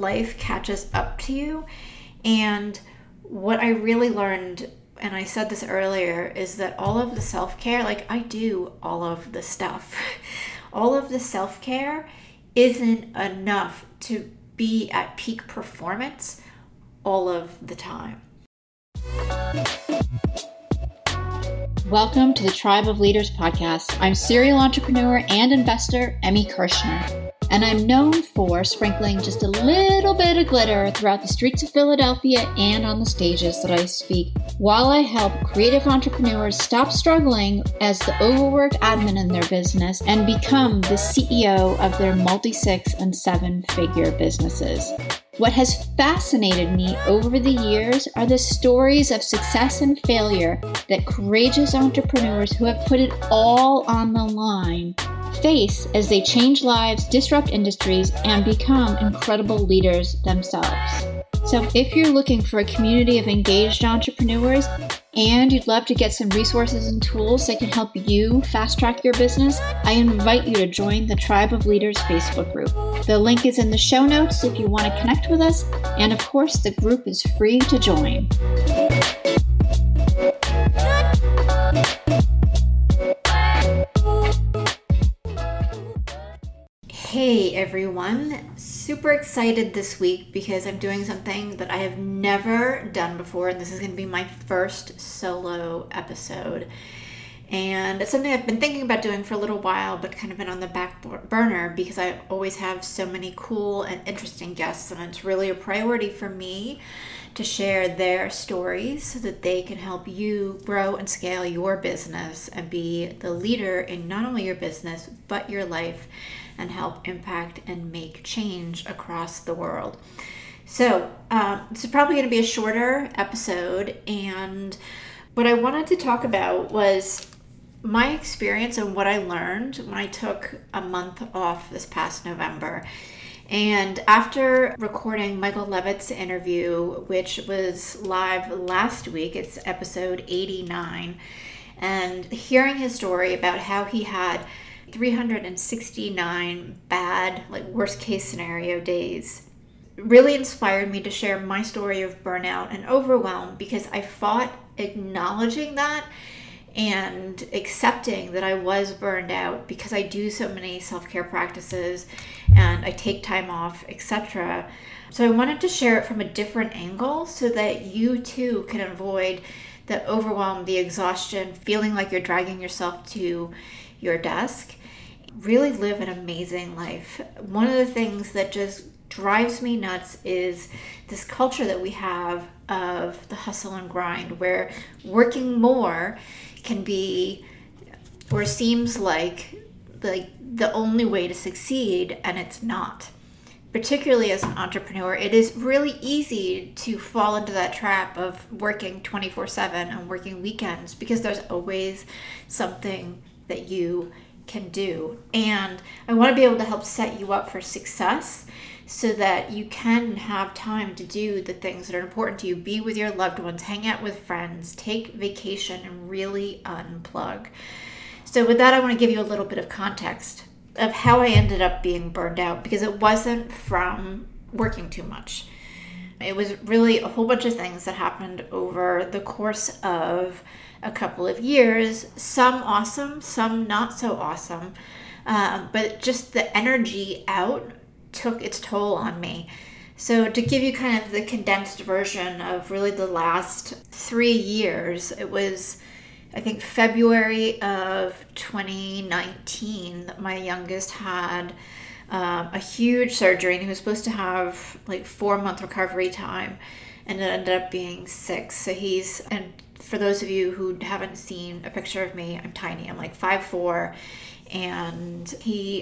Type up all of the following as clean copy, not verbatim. life catches up to you. And what I really learned, and I said this earlier, is that all of the self-care, like I do all of the stuff, all of the self-care isn't enough to be at peak performance all of the time. Welcome to the Tribe of Leaders podcast. I'm serial entrepreneur and investor Emmy Kirshner, and I'm known for sprinkling just a little bit of glitter throughout the streets of Philadelphia and on the stages that I speak, while I help creative entrepreneurs stop struggling as the overworked admin in their business and become the CEO of their multi-six and seven-figure businesses. What has fascinated me over the years are the stories of success and failure that courageous entrepreneurs who have put it all on the line face as they change lives, disrupt industries, and become incredible leaders themselves. So if you're looking for a community of engaged entrepreneurs and you'd love to get some resources and tools that can help you fast track your business, I invite you to join the Tribe of Leaders Facebook group. The link is in the show notes if you want to connect with us. And of course, the group is free to join. Hey everyone, super excited this week because I'm doing something that I have never done before, and this is going to be my first solo episode. And it's something I've been thinking about doing for a little while, but kind of been on the back burner because I always have so many cool and interesting guests, and it's really a priority for me to share their stories so that they can help you grow and scale your business and be the leader in not only your business, but your life, and help impact and make change across the world. So it's probably going to be a shorter episode, and what I wanted to talk about was my experience and what I learned when I took a month off this past November. And after recording Michael Levitt's interview, which was live last week, it's episode 89, and hearing his story about how he had 369 bad, like worst case scenario days, really inspired me to share my story of burnout and overwhelm, because I fought acknowledging that and accepting that I was burned out because I do so many self-care practices and I take time off, etc. So I wanted to share it from a different angle so that you too can avoid the overwhelm, the exhaustion, feeling like you're dragging yourself to your desk. Really live an amazing life. One of the things that just drives me nuts is this culture that we have of the hustle and grind, where working more can be or seems like the only way to succeed, and it's not. Particularly as an entrepreneur, it is really easy to fall into that trap of working 24/7 and working weekends because there's always something that you can do. And I want to be able to help set you up for success so that you can have time to do the things that are important to you, be with your loved ones, hang out with friends, take vacation, and really unplug. So with that, I want to give you a little bit of context of how I ended up being burned out, because it wasn't from working too much. It was really a whole bunch of things that happened over the course of a couple of years, some awesome, some not so awesome, but just the energy out took its toll on me. So to give you kind of the condensed version of really the last 3 years, it was, I think, February of 2019 that my youngest had a huge surgery, and he was supposed to have like 4-month recovery time, and it ended up being 6. So he's, and for those of you who haven't seen a picture of me, I'm tiny. I'm like 5'4", and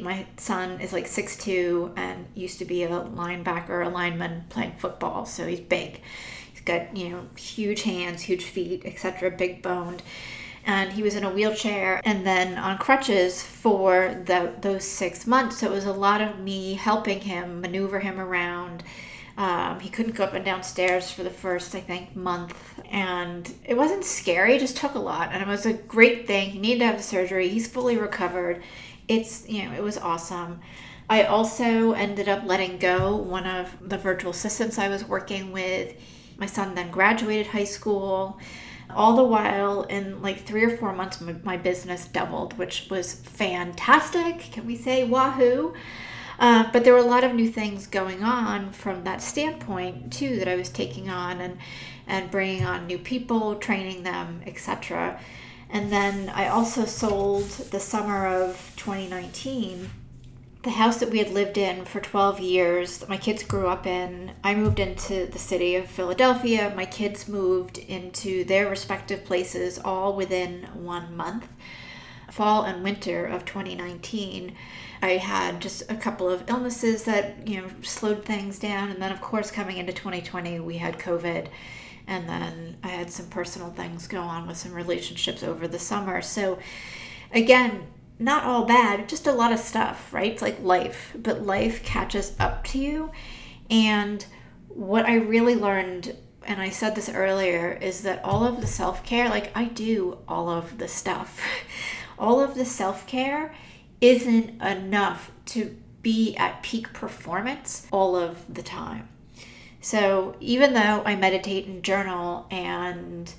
my son is like 6'2", and used to be a linebacker, a lineman playing football. So he's big. He's got, huge hands, huge feet, etc., big boned. And he was in a wheelchair and then on crutches for those 6 months. So it was a lot of me helping him maneuver him around. He couldn't go up and down stairs for the first, I think, month. And it wasn't scary, it just took a lot. And it was a great thing. He needed to have the surgery. He's fully recovered. It was awesome. I also ended up letting go one of the virtual assistants I was working with. My son then graduated high school. All the while, in like 3 or 4 months, my business doubled, which was fantastic. Can we say wahoo? But there were a lot of new things going on from that standpoint, too, that I was taking on and bringing on new people, training them, etc. And then I also sold the summer of 2019 the house that we had lived in for 12 years that my kids grew up in. I moved into the city of Philadelphia. My kids moved into their respective places all within 1 month. Fall and winter of 2019, I had just a couple of illnesses that, you know, slowed things down. And then, of course, coming into 2020, we had COVID. And then I had some personal things go on with some relationships over the summer. So, again, not all bad, just a lot of stuff, right? It's like life, but life catches up to you. And what I really learned, and I said this earlier, is that all of the self-care, like I do all of the stuff, all of the self-care isn't enough to be at peak performance all of the time. So even though I meditate and journal and,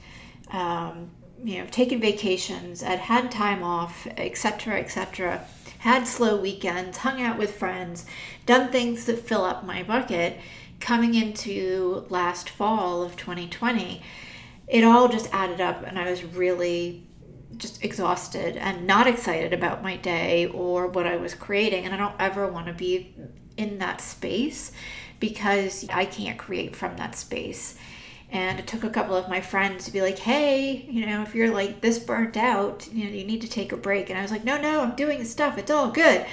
you know, taken vacations, I'd had time off, etc., had slow weekends, hung out with friends, done things that fill up my bucket, coming into last fall of 2020, it all just added up and I was really just exhausted and not excited about my day or what I was creating. And I don't ever want to be in that space because I can't create from that space. And it took a couple of my friends to be like, hey, you know, if you're like this burnt out, you know, you need to take a break. And I was like, no, I'm doing stuff. It's all good,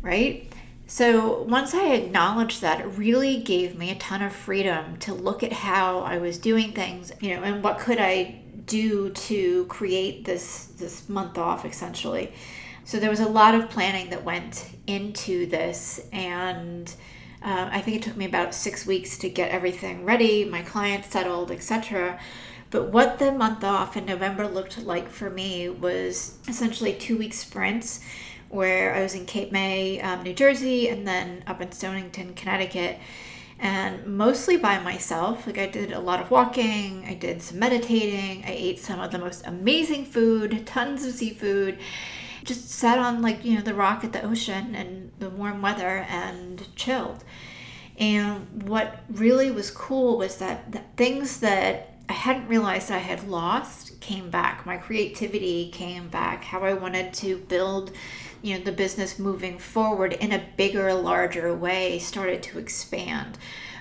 right? So once I acknowledged that, it really gave me a ton of freedom to look at how I was doing things, you know, and what could I do to create this month off, essentially. So there was a lot of planning that went into this, and I think it took me about 6 weeks to get everything ready, my clients settled, etc. But what the month off in November looked like for me was essentially 2-week sprints where I was in Cape May, New Jersey, and then up in Stonington, Connecticut, and mostly by myself. Like I did a lot of walking, I did some meditating, I ate some of the most amazing food, tons of seafood, just sat on like, you know, the rock at the ocean and the warm weather and chilled. And what really was cool was that the things that I hadn't realized I had lost came back. My creativity came back, how I wanted to build, you know, the business moving forward in a bigger, larger way started to expand.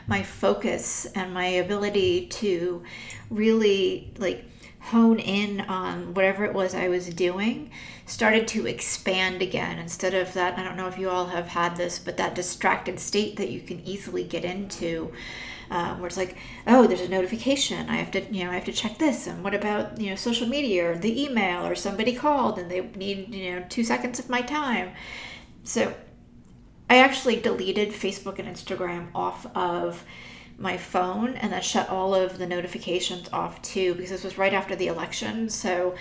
My focus and my ability to really like hone in on whatever it was I was doing started to expand again, instead of that, I don't know if you all have had this, but that distracted state that you can easily get into, where it's like, oh, there's a notification, I have to check this, and what about, you know, social media or the email or somebody called and they need, you know, 2 seconds of my time. So I actually deleted Facebook and Instagram off of my phone, and that shut all of the notifications off too, because this was right after the election. So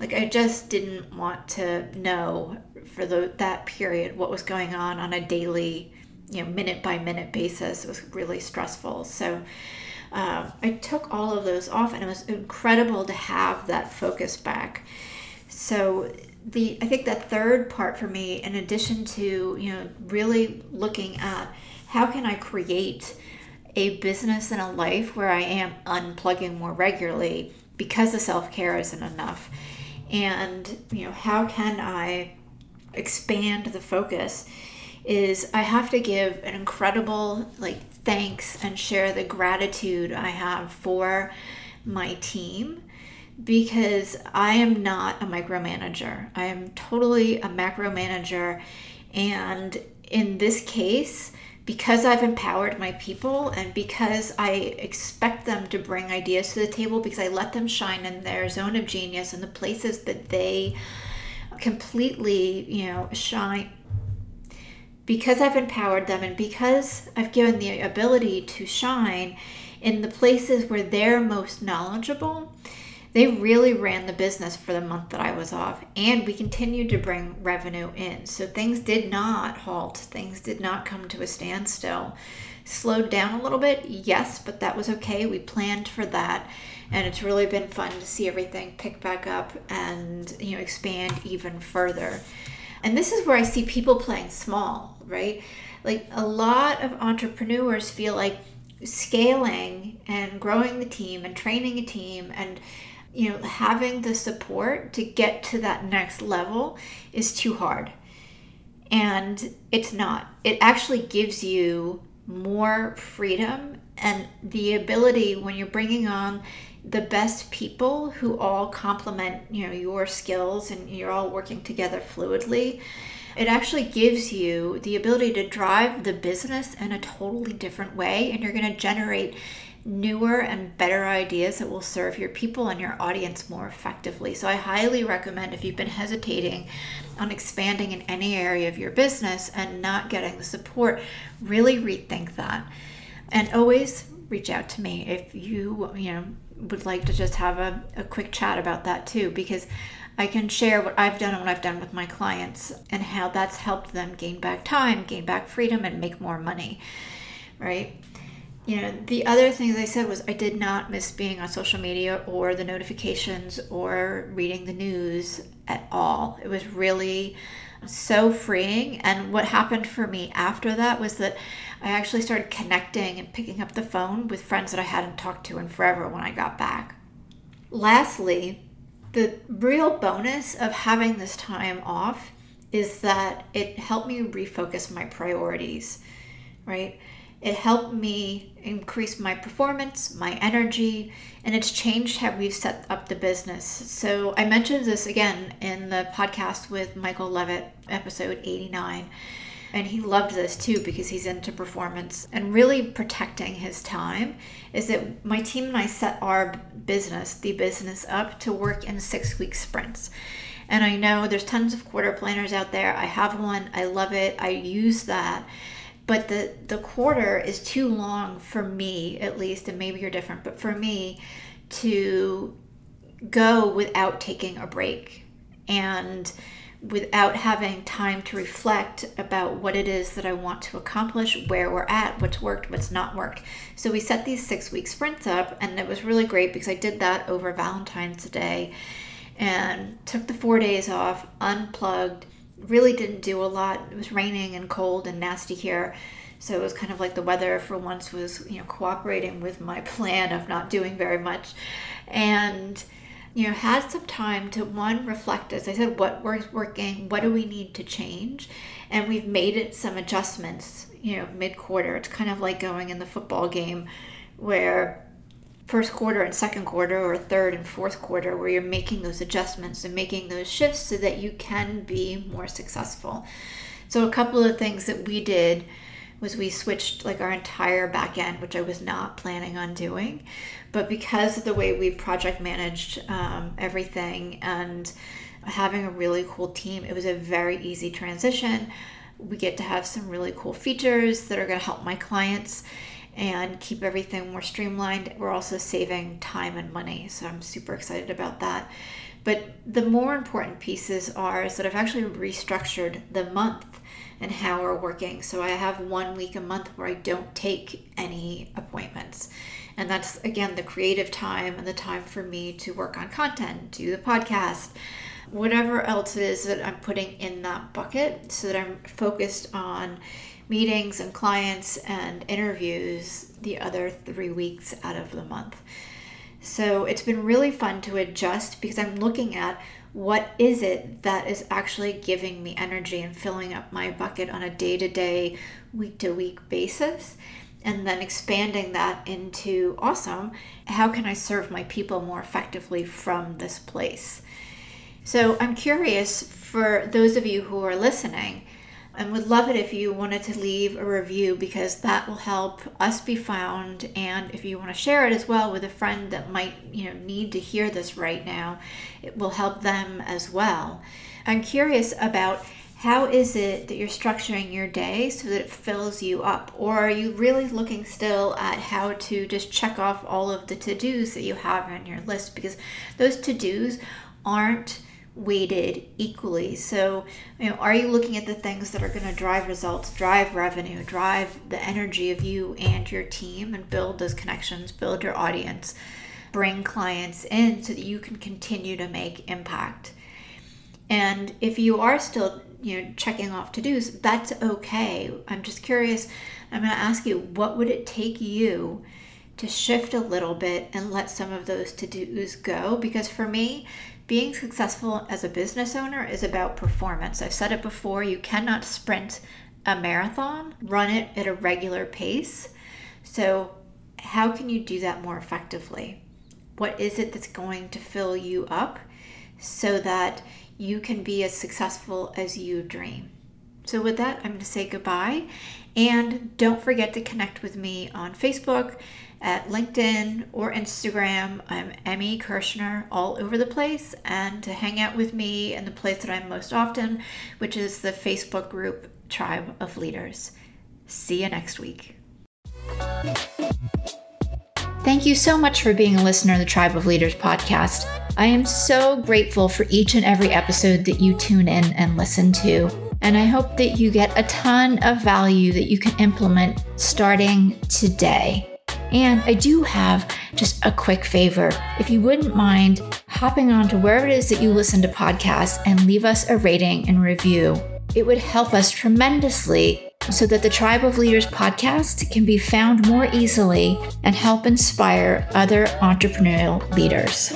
like I just didn't want to know for that period what was going on a daily, you know, minute by minute basis. It was really stressful. So I took all of those off, and it was incredible to have that focus back. So I think the third part for me, in addition to, you know, really looking at how can I create a business and a life where I am unplugging more regularly because the self-care isn't enough. And, you know, how can I expand the focus is I have to give an incredible like thanks and share the gratitude I have for my team, because I am not a micromanager. I am totally a macro manager. And in this case, because I've empowered my people and because I expect them to bring ideas to the table, because I let them shine in their zone of genius and the places that they completely, you know, shine, because I've empowered them and because I've given the ability to shine in the places where they're most knowledgeable, They really ran the business for the month that I was off, and we continued to bring revenue in. So things did not halt. Things did not come to a standstill. Slowed down a little bit, yes, but that was okay. We planned for that, and it's really been fun to see everything pick back up and, you know, expand even further. And this is where I see people playing small, right? Like, a lot of entrepreneurs feel like scaling and growing the team and training a team and, you know, having the support to get to that next level is too hard. And it's not. It actually gives you more freedom and the ability, when you're bringing on the best people who all complement, you know, your skills and you're all working together fluidly, it actually gives you the ability to drive the business in a totally different way, and you're going to generate newer and better ideas that will serve your people and your audience more effectively. So I highly recommend, if you've been hesitating on expanding in any area of your business and not getting the support, really rethink that. And always reach out to me if you would like to just have a quick chat about that too, because I can share what I've done and what I've done with my clients and how that's helped them gain back time, gain back freedom, and make more money, right? You know, the other thing, as I said, was I did not miss being on social media or the notifications or reading the news at all. It was really so freeing. And what happened for me after that was that I actually started connecting and picking up the phone with friends that I hadn't talked to in forever when I got back. Lastly, the real bonus of having this time off is that it helped me refocus my priorities, right? It helped me increase my performance, my energy, and it's changed how we've set up the business. So I mentioned this again in the podcast with Michael Levitt, episode 89, and he loved this too because he's into performance and really protecting his time. Is that my team and I set our business, the business up, to work in 6-week sprints. And I know there's tons of quarter planners out there. I have one. I love it. I use that. But the quarter is too long for me, at least, and maybe you're different, but for me to go without taking a break and without having time to reflect about what it is that I want to accomplish, where we're at, what's worked, what's not worked. So we set these 6-week sprints up, and it was really great because I did that over Valentine's Day and took the 4 days off, unplugged, really didn't do a lot. It was raining and cold and nasty here, so it was kind of like the weather for once was, you know, cooperating with my plan of not doing very much. And, you know, had some time to, one, reflect, as I said, what was working, what do we need to change, and we've made it some adjustments, you know, mid-quarter. It's kind of like going in the football game where first quarter and second quarter, or third and fourth quarter, where you're making those adjustments and making those shifts so that you can be more successful. So a couple of things that we did was we switched like our entire back end, which I was not planning on doing, but because of the way we project managed everything and having a really cool team, it was a very easy transition. We get to have some really cool features that are going to help my clients and keep everything more streamlined. We're also saving time and money, so I'm super excited about that. But the more important pieces are is that I've actually restructured the month and how we're working. So I have 1 week a month where I don't take any appointments. And that's, again, the creative time and the time for me to work on content, do the podcast, whatever else it is that I'm putting in that bucket, so that I'm focused on meetings and clients and interviews the other 3 weeks out of the month. So it's been really fun to adjust because I'm looking at what is it that is actually giving me energy and filling up my bucket on a day-to-day, week-to-week basis, and then expanding that into, awesome, how can I serve my people more effectively from this place? So I'm curious, for those of you who are listening, and would love it if you wanted to leave a review, because that will help us be found. And if you want to share it as well with a friend that might, you know, need to hear this right now, it will help them as well. I'm curious about How is it that you're structuring your day so that it fills you up? Or are you really looking still at how to just check off all of the to-dos that you have on your list? Because those to-dos aren't weighted equally. So, you know, are you looking at the things that are going to drive results, drive revenue, drive the energy of you and your team, and build those connections, build your audience, bring clients in so that you can continue to make impact? And if you are still, you know, checking off to-dos, that's okay. I'm just curious. I'm going to ask you, what would it take you to shift a little bit and let some of those to-dos go? Because for me, being successful as a business owner is about performance. I've said it before, you cannot sprint a marathon, run it at a regular pace. So how can you do that more effectively? What is it that's going to fill you up so that you can be as successful as you dream? So with that, I'm going to say goodbye. And don't forget to connect with me on Facebook, at LinkedIn, or Instagram. I'm Emmy Kirshner all over the place. And to hang out with me in the place that I'm most often, which is the Facebook group Tribe of Leaders. See you next week. Thank you so much for being a listener to the Tribe of Leaders podcast. I am so grateful for each and every episode that you tune in and listen to. And I hope that you get a ton of value that you can implement starting today. And I do have just a quick favor. If you wouldn't mind hopping on to wherever it is that you listen to podcasts and leave us a rating and review, it would help us tremendously so that the Tribe of Leaders podcast can be found more easily and help inspire other entrepreneurial leaders.